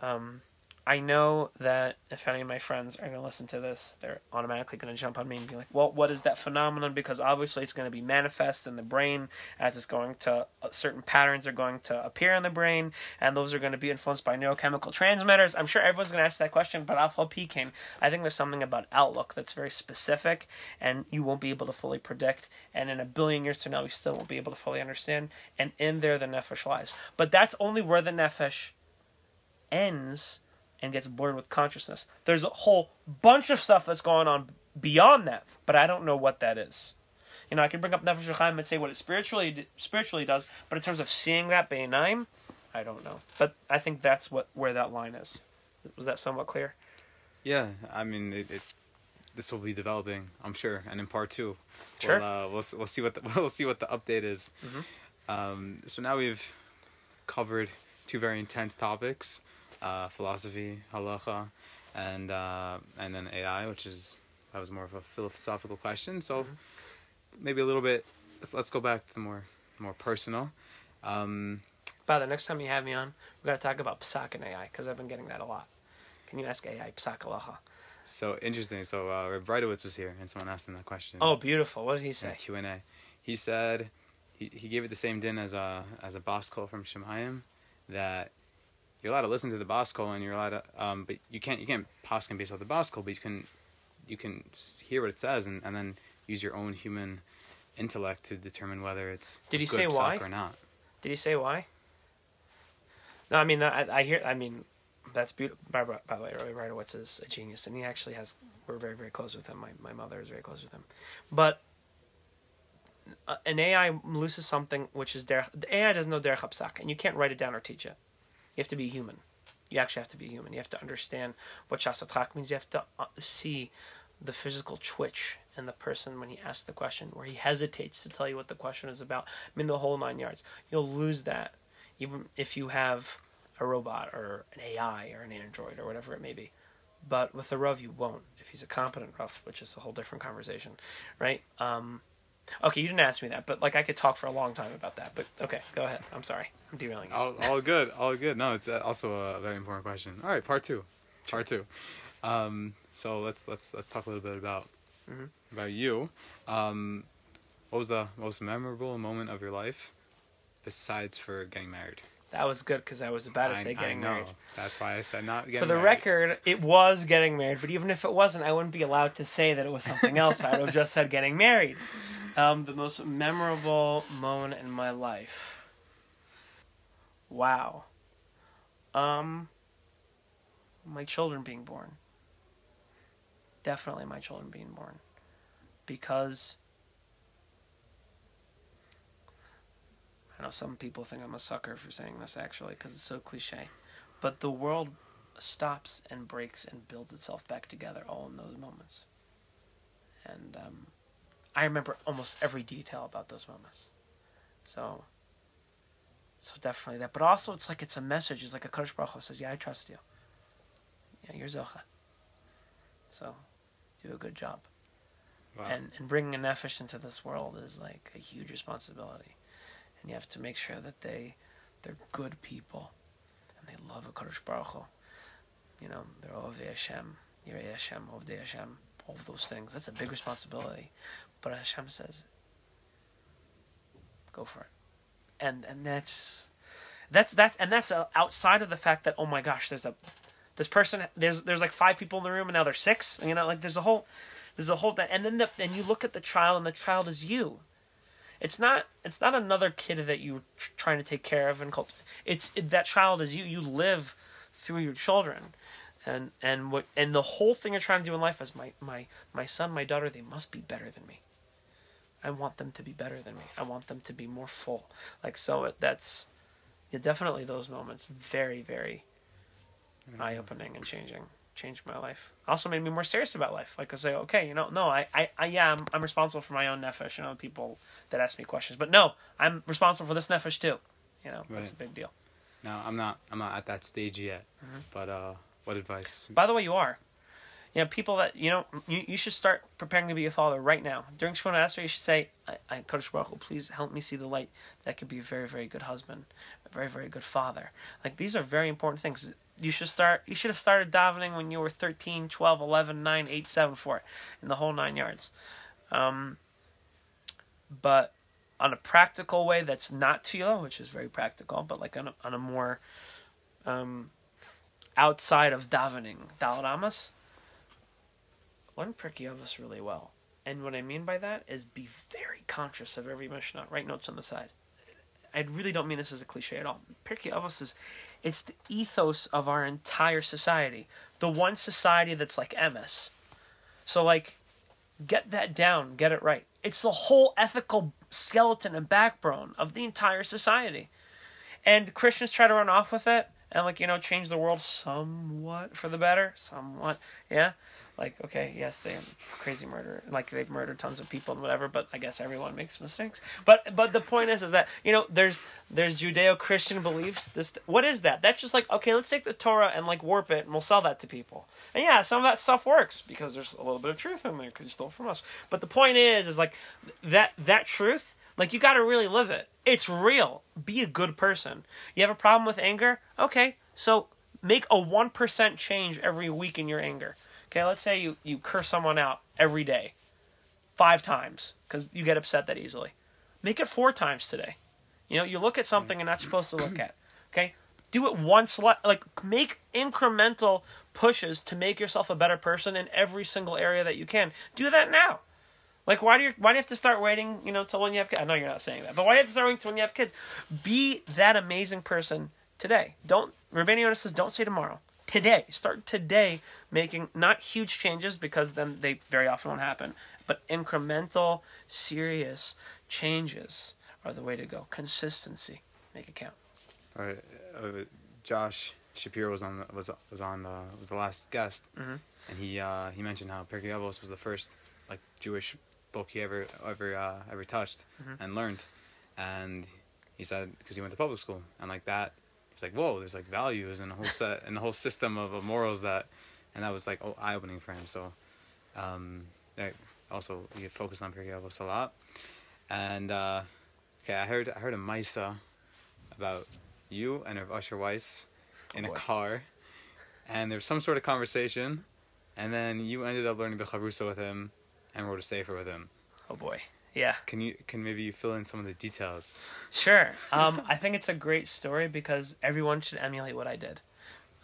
Um... I know that if any of my friends are going to listen to this, they're automatically going to jump on me and be like, well, what is that phenomenon? Because obviously it's going to be manifest in the brain, as it's going to, uh, certain patterns are going to appear in the brain, and those are going to be influenced by neurochemical transmitters. I'm sure everyone's going to ask that question, but Alpha P came. I think there's something about outlook that's very specific, and you won't be able to fully predict, and in a billion years from now, we still won't be able to fully understand, and in there, the nefesh lies. But that's only where the nefesh ends and gets blurred with consciousness. There's a whole bunch of stuff that's going on beyond that, but I don't know what that is. You know, I can bring up Nefesh Chaim and say what it spiritually spiritually does, but in terms of seeing that Beinaim, I don't know. But I think that's what where that line is. Was that somewhat clear? Yeah, I mean, it, it, this will be developing, I'm sure, and in part two, sure, we'll, uh, we'll we'll see what the, we'll see what the update is. Mm-hmm. Um, so now we've covered two very intense topics. Uh, philosophy, halacha, and uh, and then A I, which is that was more of a philosophical question. So mm-hmm. maybe a little bit. Let's let's go back to the more more personal. Um, By the next time you have me on, we got to talk about psak and A I because I've been getting that a lot. Can you ask A I psak halacha? So interesting. So uh, Reb Breidowitz was here, and someone asked him that question. Oh, beautiful! What did he say? Q and A. He said he he gave it the same din as a as a bas kol from Shemayim that. You're allowed to listen to the Baskol, and you're allowed to, um, but you can't, you can't poskim based off the Baskol, but you can, you can hear what it says, and, and then use your own human intellect to determine whether it's Did he good say why? Or not. Did he say why? No, I mean, I, I hear, I mean, that's beautiful. By, by the way, Rabbi Breidowitz is a genius, and he actually has, we're very, very close with him. My, my mother is very close with him. But an A I loses something, which is, der, the A I doesn't know derech hapsak, and you can't write it down or teach it. You have to be human. You actually have to be human. You have to understand what Shasatrak means. You have to see the physical twitch in the person when he asks the question, where he hesitates to tell you what the question is about. I mean, the whole nine yards. You'll lose that even if you have a robot or an A I or an android or whatever it may be. But with the Rav, you won't, if he's a competent Rav, which is a whole different conversation, right? Um, okay, you didn't ask me that, but like I could talk for a long time about that. But okay, go ahead. I'm sorry. I'm derailing you. All, all good. All good. No, it's also a very important question. All right, part two. Part two. Um, so let's let's let's talk a little bit about mm-hmm. about you. Um, what was the most memorable moment of your life, besides for getting married? That was good because I was about to say I, getting I know. married. That's why I said not getting married. For the married. record, it was getting married, but even if it wasn't, I wouldn't be allowed to say that it was something else. I would have just said getting married. Um, the most memorable moment in my life. Wow. Um, my children being born. Definitely my children being born. Because I know some people think I'm a sucker for saying this, actually, because it's so cliche. But the world stops and breaks and builds itself back together all in those moments. And um, I remember almost every detail about those moments. So, so definitely that. But also, it's like it's a message. It's like a Kadosh Baruch Hu says, yeah, I trust you. Yeah, you're Zocha. So, do a good job. Wow. And, and bringing a nefesh into this world is like a huge responsibility. And you have to make sure that they, they're good people, and they love HaKadosh Baruch Hu. You know, they're Ovei Hashem. Yirei Hashem, Ovdei Hashem, all of those things. That's a big responsibility. But Hashem says, go for it. And and that's that's that's and that's outside of the fact that, oh my gosh, there's a this person there's there's like five people in the room and now there's six. You know, like there's a whole there's a whole thing. And then the, and you look at the child and the child is you. It's not it's not another kid that you're tr- trying to take care of and cultivate. It's it, that child is you. You live through your children, and and what and the whole thing you're trying to do in life is my my my son, my daughter. They must be better than me. I want them to be better than me. I want them to be more full. Like so, it, that's yeah, definitely those moments. Very very mm-hmm. eye opening and changing. Changed my life. Also made me more serious about life. Like I say, okay, you know, no, I, I, I yeah, I'm, I'm responsible for my own nefesh. You know, people that ask me questions, but no, I'm responsible for this nefesh too. You know, right. That's a big deal. No, I'm not. I'm not at that stage yet. Mm-hmm. But uh, what advice? By the way, you are. You know, people that you know, you, you should start preparing to be a father right now. During Shemona Esrei, you should say, I, I Kodesh Baruch Hu, please help me see the light that I could be a very, very good husband, a very, very good father. Like these are very important things. You should start. You should have started davening when you were thirteen, twelve, eleven, nine, eight, seven, four, in the whole nine yards. Um, but on a practical way, that's not tefillah, which is very practical, but like on a, on a more um, outside of davening, Daled Amos, learn Pirkei Avos really well. And what I mean by that is be very conscious of every Mishnah. Write notes on the side. I really don't mean this as a cliche at all. Pirkei Avos is... It's the ethos of our entire society. The one society that's like M S. So like, get that down, get it right. It's the whole ethical skeleton and backbone of the entire society. And Christians try to run off with it and like, you know, change the world somewhat for the better. Somewhat, yeah. Like, okay, yes, they're crazy murder. Like, they've murdered tons of people and whatever, but I guess everyone makes mistakes. But but the point is is that, you know, there's there's Judeo-Christian beliefs. This what is that? That's just like, okay, let's take the Torah and, like, warp it, and we'll sell that to people. And, yeah, some of that stuff works because there's a little bit of truth in there because you stole it from us. But the point is, is, like, that that truth, like, you got to really live it. It's real. Be a good person. You have a problem with anger? Okay, so make a one percent change every week in your anger. Okay, let's say you, you curse someone out every day, five times, because you get upset that easily. Make it four times today. You know, you look at something you're not supposed to look at. Okay, do it once, like make incremental pushes to make yourself a better person in every single area that you can. Do that now. Like why do you why do you have to start waiting? You know, till when you have kids. I know you're not saying that, but why do you have to start waiting till when you have kids? Be that amazing person today. Don't Rabbeinu Yonah says don't say tomorrow. Today. Start today making not huge changes because then they very often won't happen, but incremental, serious changes are the way to go. Consistency. Make it count. All right. Uh, Josh Shapiro was on the, was was on the, was the last guest, mm-hmm. and he uh, he mentioned how Pirkei Avos was the first like Jewish book he ever ever uh, ever touched mm-hmm. and learned, and he said because he went to public school and like that. It's like, whoa, there's like values and a whole set and a whole system of, of morals that, and that was like oh, eye opening for him. So, um, I also you focused on Pirkei Avos a lot, and uh, okay, I heard I heard a Misa about you and Rav Usher Weiss in oh, a car, and there was some sort of conversation, and then you ended up learning B'charusa with him, and wrote a sefer with him. Oh boy. Yeah. Can you can maybe you fill in some of the details? Sure. Um, I think it's a great story because everyone should emulate what I did.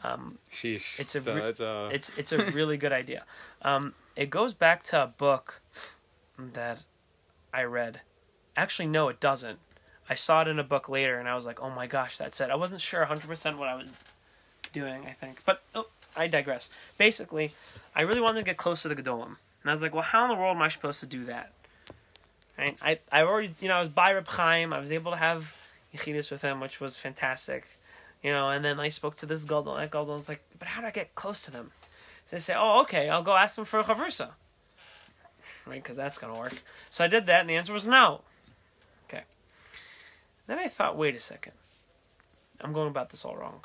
Um, Sheesh. It's a, so re- it's, a... it's it's a really good idea. Um, it goes back to a book that I read. Actually, no, it doesn't. I saw it in a book later, and I was like, oh my gosh, that's it. I wasn't sure one hundred percent what I was doing. I think, but oh, I digress. Basically, I really wanted to get close to the Gedolim, and I was like, well, how in the world am I supposed to do that? And I, I already, you know, I was by Reb Chaim. I was able to have Yechidus with him, which was fantastic. You know, and then I spoke to this Gadol, and that Gadol was like, but how do I get close to them? So I said, oh, okay, I'll go ask them for a chavrusa. Right, because that's going to work. So I did that, and the answer was no. Okay. Then I thought, wait a second. I'm going about this all wrong.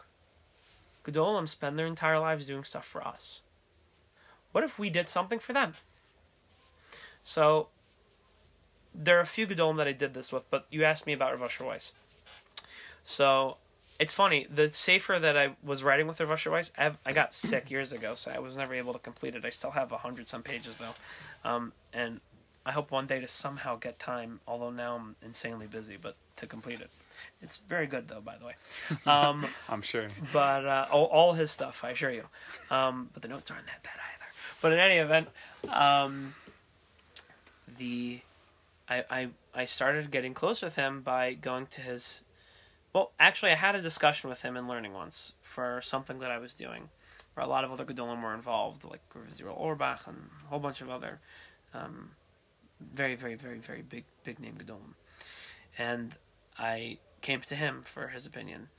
Gadolim spend their entire lives doing stuff for us. What if we did something for them? So... there are a few Gedolim that I did this with, but you asked me about Rav Usher Weiss. So It's funny, the Sefer that I was writing with Rav Usher Weiss, I, have, I got sick years ago, so I was never able to complete it. I still have a hundred some pages though, um, and I hope one day to somehow get time, although now I'm insanely busy, but to complete it. It's very good though, by the way. Um, I'm sure. But uh, all, all his stuff, I assure you. Um, but the notes aren't that bad either. But in any event, um, the I, I I started getting close with him by going to his. Well, actually, I had a discussion with him in Learning once for something that I was doing, where a lot of other Gedolim were involved, like Zerel Orbach and a whole bunch of other um, very, very, very, very big, big name Gedolim. And I came to him for his opinion.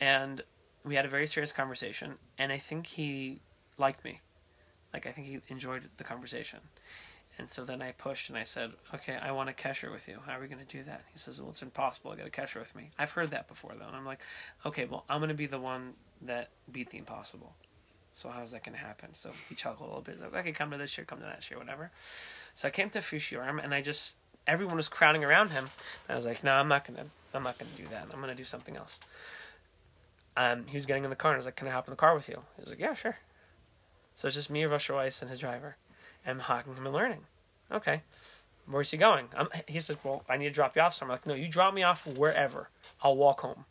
And we had a very serious conversation, and I think he liked me. Like, I think he enjoyed the conversation. And so then I pushed and I said, okay, I want a kesher with you. How are we going to do that? He says, well, it's impossible to get a kesher with me. I've heard that before, though. And I'm like, okay, well, I'm going to be the one that beat the impossible. So how's that going to happen? So he chuckled a little bit. He's like, okay, come to this year, come to that year, whatever. So I came to Fushiorm, and I just, everyone was crowding around him. And I was like, no, I'm not going to, I'm not going to do that. I'm going to do something else. Um, he was getting in the car, and I was like, can I hop in the car with you? He was like, yeah, sure. So it's just me, Rav Usher Weiss, and his driver. I'm hawking him and learning. Okay. Where's he going? I'm, he said, well, I need to drop you off somewhere. I'm like, no, you drop me off wherever. I'll walk home.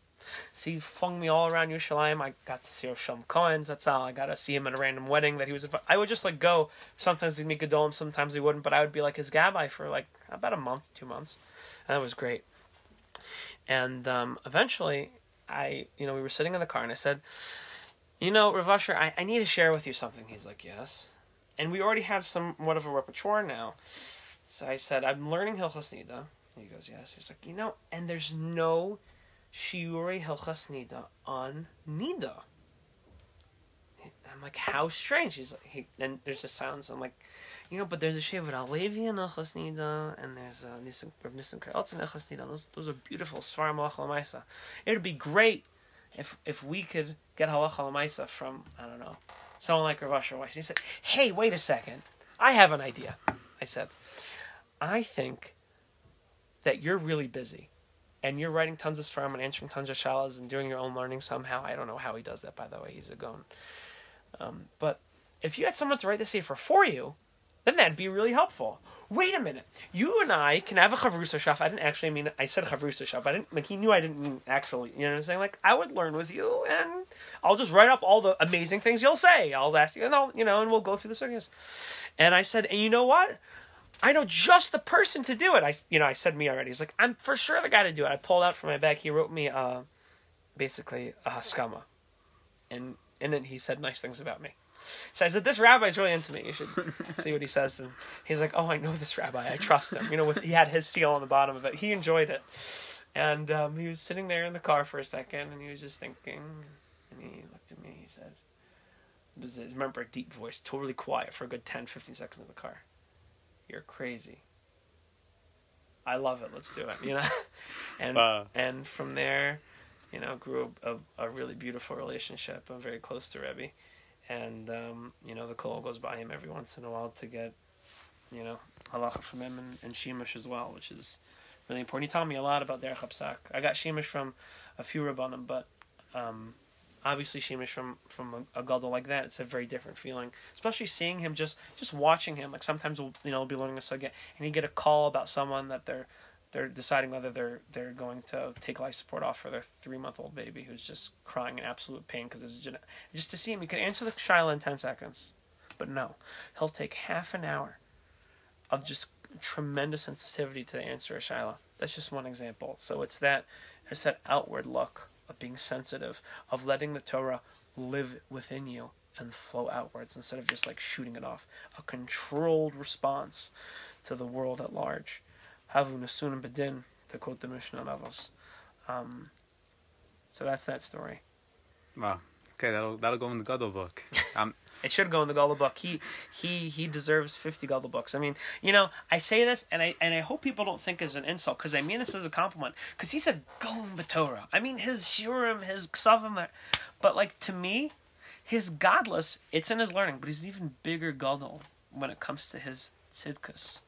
So he flung me all around Yerushalayim. I got to see Shalom Cohen's. That's all. I got to see him at a random wedding that he was inv- I would just, like, go. Sometimes we'd meet Gedolim, sometimes we wouldn't. But I would be, like, his gabbai for, like, about a month, two months. And that was great. And um, eventually, I, you know, we were sitting in the car. And I said, you know, Rav Usher, I, I need to share with you something. He's like, yes. And we already have somewhat of a repertoire now. So I said, I'm learning Hilchas Nida. He goes, yes. He's like, you know, and there's no Shiuri Hilchas Nida on Nida. I'm like, how strange. He's like, he, and there's a silence. I'm like, you know, but there's a Shevet Alevi in Hilchas Nida, and there's a Nisan Kreltz in Hilchas Nida. Those, those are beautiful Svarim Halacha L'Maisa. It would be great if if we could get Halacha L'Maisa from, I don't know, someone like Rav Usher Weiss. He said, hey, wait a second. I have an idea. I said, I think that you're really busy and you're writing tons of Sfarim and answering tons of shalas and doing your own learning somehow. I don't know how he does that, by the way. He's a gon. Um, but if you had someone to write the sefer for you, then that'd be really helpful. Wait a minute. You and I can have a Chavrus HaShaf. I didn't actually mean it. I said Chavrus HaShaf. I didn't, like, he knew I didn't mean actually, you know what I'm saying? Like, I would learn with you, and I'll just write up all the amazing things you'll say. I'll ask you, and I'll, you know, and we'll go through the circus. And I said, and you know what? I know just the person to do it. I, you know, I said me already. He's like, I'm for sure the guy to do it. I pulled out from my bag. He wrote me, uh, basically, a haskama. And, and then he said nice things about me. So I said, this rabbi's really into me. You should see what he says. And he's like, oh, I know this rabbi. I trust him. You know, with, he had his seal on the bottom of it. He enjoyed it. And um, he was sitting there in the car for a second, and he was just thinking. And he looked at me. He said, I remember a deep voice, totally quiet for a good ten, fifteen seconds in the car. You're crazy. I love it. Let's do it. You know? And wow. And from there, you know, grew a, a really beautiful relationship. I'm very close to Rebbe. And, um, you know, the call goes by him every once in a while to get, you know, halacha from him and, and Shemesh as well, which is really important. He taught me a lot about Derech HaPsak. I got Shemesh from a few Rabbanim, but um, obviously Shemesh from, from a, a gadol like that, it's a very different feeling. Especially seeing him, just, just watching him. Like, sometimes we'll, you know, we'll be learning a sugya, and you get a call about someone that they're they're deciding whether they're they're going to take life support off for their three-month-old baby who's just crying in absolute pain because it's gen- just to see him. You can answer the shaila in ten seconds, but no, he'll take half an hour of just tremendous sensitivity to answer a shaila. That's just one example. So it's that it's that outward look of being sensitive, of letting the Torah live within you and flow outwards instead of just like shooting it off. A controlled response to the world at large. Havu Nasun Bedin, to quote the Mishnah on Avos. Um, so that's that story. Wow. Okay, that'll that'll go in the Gadol book. Um, it should go in the Gadol book. He he he deserves fifty Gadol books. I mean, you know, I say this, and I and I hope people don't think it's an insult, because I mean this as a compliment. Because he said Golem B'Torah. I mean his Shurim, his Ksavim, but like to me, his godless, it's in his learning, but he's an even bigger Gadol when it comes to his tzidkus.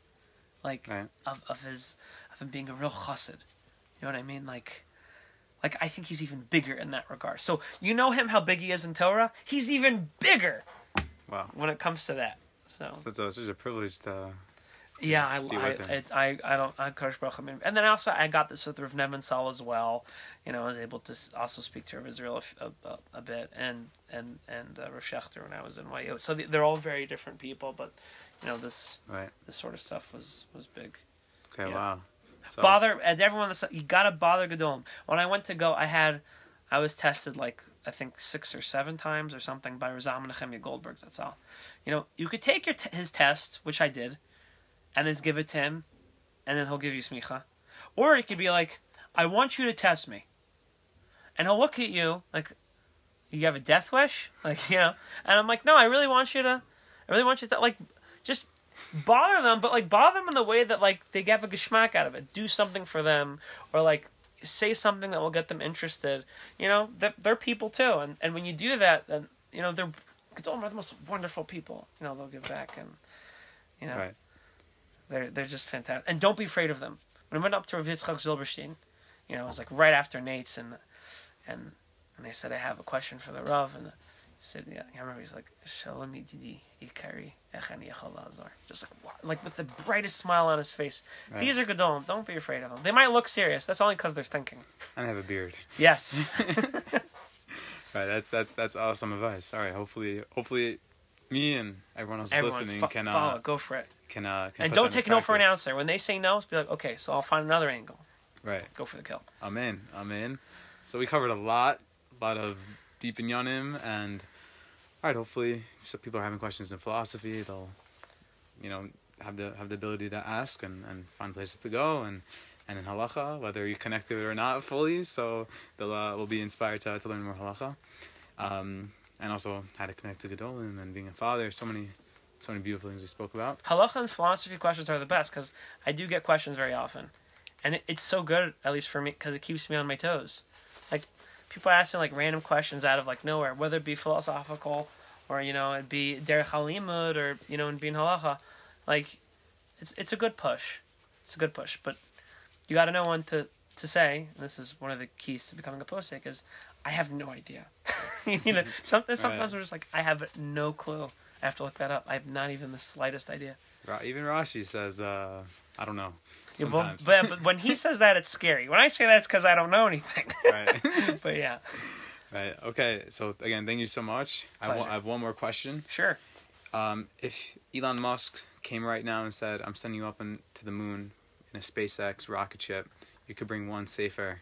Like, right. of, of his, of him being a real chassid. You know what I mean? Like, Like, I think he's even bigger in that regard. So, you know him, how big he is in Torah? He's even bigger. Wow. When it comes to that. So, so it's, a, it's just a privilege to... Yeah, I I, it, I I don't I Kodesh Baruch Hu. And then also I got this with Rav Nechemia as well. You know, I was able to also speak to Rav Israel a, a, a bit, and and and uh, Rav Schechter when I was in N Y U. So they're all very different people, but you know this right. this sort of stuff was was big. Okay, yeah. Wow. So. Bother and everyone. You gotta bother Gedolim. When I went to go, I had I was tested like I think six or seven times or something by Rav Nachemia Goldberg. That's all. You know, you could take your t- his test, which I did. And then give it to him, and then he'll give you smicha. Or it could be like, I want you to test me. And he'll look at you like, you have a death wish? Like, you know. And I'm like, no, I really want you to, I really want you to, like, just bother them, but like bother them in the way that like they have a geschmack out of it. Do something for them, or like say something that will get them interested. You know, they're, they're people too. And, and when you do that, then, you know, they're, they're the most wonderful people. You know, they'll give back and, you know. Right. They're they're just fantastic, and don't be afraid of them. When I went up to Rav Yitzchak Zilberstein, you know, it was like right after Nate's, and and and I said, I have a question for the Rav, and he said, yeah, I remember he's like, Shalom yedidi ikari echani yachol lazor, just like wow, like with the brightest smile on his face. Right. These are gedolim. Don't be afraid of them. They might look serious. That's only because they're thinking. And have a beard. Yes. Right. That's that's that's awesome advice. All right. Hopefully, hopefully, me and everyone else everyone listening f- can uh, follow. Go for it. Can, uh, can and don't take no for an answer. When they say no, it's be like, okay, so I'll find another angle. Right. Go for the kill. I'm in. I'm in. So we covered a lot, a lot of deep in Yonim, and all right, hopefully, if some people are having questions in philosophy, they'll, you know, have the have the ability to ask and, and find places to go, and, and in halacha, whether you connect to it or not fully, so they'll uh, will be inspired to to learn more halacha, um, and also how to connect to Gedolim and being a father. So many. So many beautiful things we spoke about. Halacha and philosophy questions are the best because I do get questions very often. And it, it's so good, at least for me, because it keeps me on my toes. Like, people are asking, like, random questions out of, like, nowhere, whether it be philosophical or, you know, it'd be derech halimud or, you know, and being halacha. Like, it's it's a good push. It's a good push. But you got to know when to, to say, and this is one of the keys to becoming a posek, is I have no idea. You know, sometimes, sometimes we're just like, I have no clue. I have to look that up. I have not even the slightest idea. Even Rashi says, uh, I don't know. Yeah, but, but, but when he says that, it's scary. When I say that, it's because I don't know anything. Right. But yeah. Right. Okay. So, again, thank you so much. I, w- I have one more question. Sure. Um, if Elon Musk came right now and said, I'm sending you up in, to the moon in a SpaceX rocket ship, you could bring one sefer.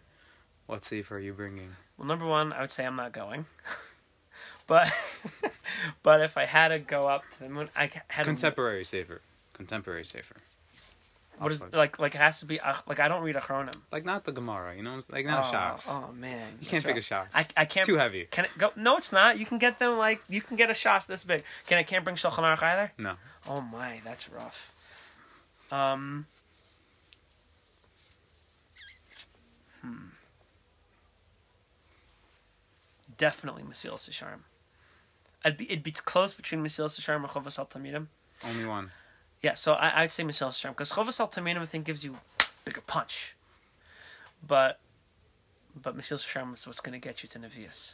What sefer are you bringing? Well, number one, I would say I'm not going. But but if I had to go up to the moon, I had contemporary to... sefer, contemporary sefer. What I'll is like like it has to be like I don't read Achronim. Like not the Gemara, you know, like not oh, Shas. Oh man, you can't pick a Shas. I I can't. It's too heavy. Can it go? No, it's not. You can get them like you can get a Shas this big. Can I can't bring Shulchan Aruch either? No. Oh my, that's rough. Um. Hmm. Definitely Mesilas Yesharim. It'd be, it'd be close between Mesilas Yesharim and Chovas Al-Tamidim. Only one. Yeah, so I, I'd say Mesilas Yesharim. Because Chovas Al-Tamidim, I think, gives you a bigger punch. But but Mesilas Yesharim is what's going to get you to Nevi'us.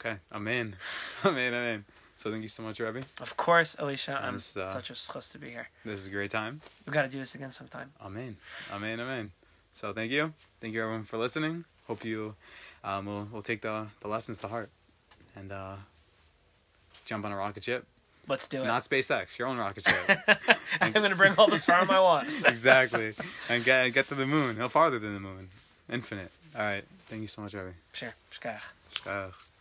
Okay, I'm in. I'm in, I'm in. So thank you so much, Rabbi. Of course, Elisha. I'm uh, such a schuss to be here. This is a great time. We've got to do this again sometime. I'm in. I'm in, I'm in. So thank you. Thank you, everyone, for listening. Hope you... Um, we'll we'll take the the lessons to heart, and uh, jump on a rocket ship. Let's do it. Not SpaceX, your own rocket ship. I'm gonna bring all the farm I want. Exactly, and get get to the moon. No farther than the moon, infinite. All right, thank you so much, Rabbi. Sure. Shkach. Shkach.